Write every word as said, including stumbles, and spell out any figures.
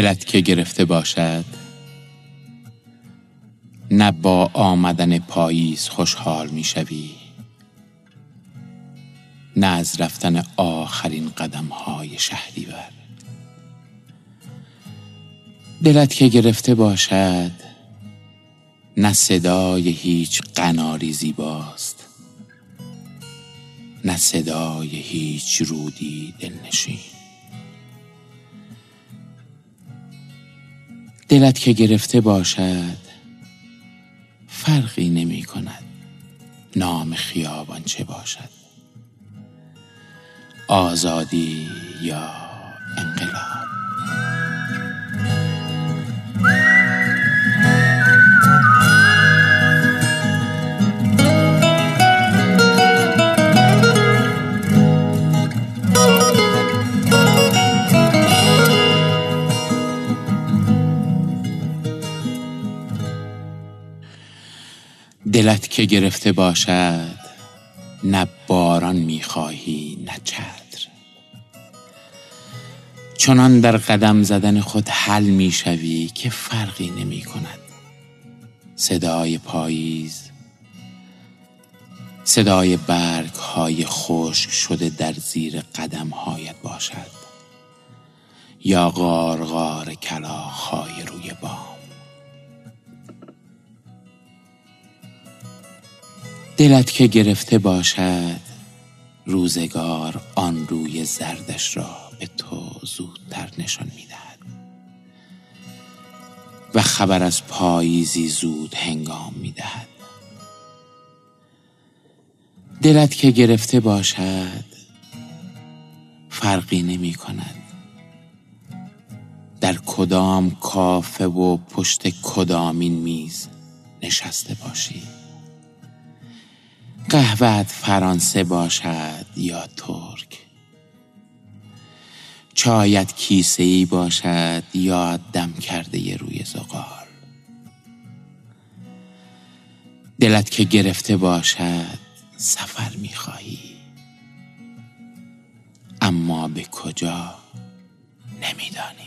دلت که گرفته باشد، نه با آمدن پاییز خوشحال می شوی، نه از رفتن آخرین قدم های شهریور. دلت که گرفته باشد، نه صدای هیچ قناری زیباست، نه صدای هیچ رودی دلنشین. دلت که گرفته باشد، فرقی نمی کند نام خیابان چه باشد، آزادی یا انقلاب. دلت که گرفته باشد، نه باران میخواهی نه چتر، چنان در قدم زدن خود حل میشوی که فرقی نمی کند صدای پاییز، صدای برگ های خشک شده در زیر قدم هایت باشد، یا غارغار کلاغ های روی بام. دلت که گرفته باشد، روزگار آن روی زردش را به تو زودتر نشان میدهد و خبر از پاییزی زود هنگام میدهد. دلت که گرفته باشد، فرقی نمی کند در کدام کافه و پشت کدامین میز نشسته باشی، قهوه‌ات فرانسه باشد یا ترک، چایت کیسه‌ای باشد یا دم کرده روی زغال. دلت که گرفته باشد، سفر می‌خواهی، اما به کجا نمی‌دانی.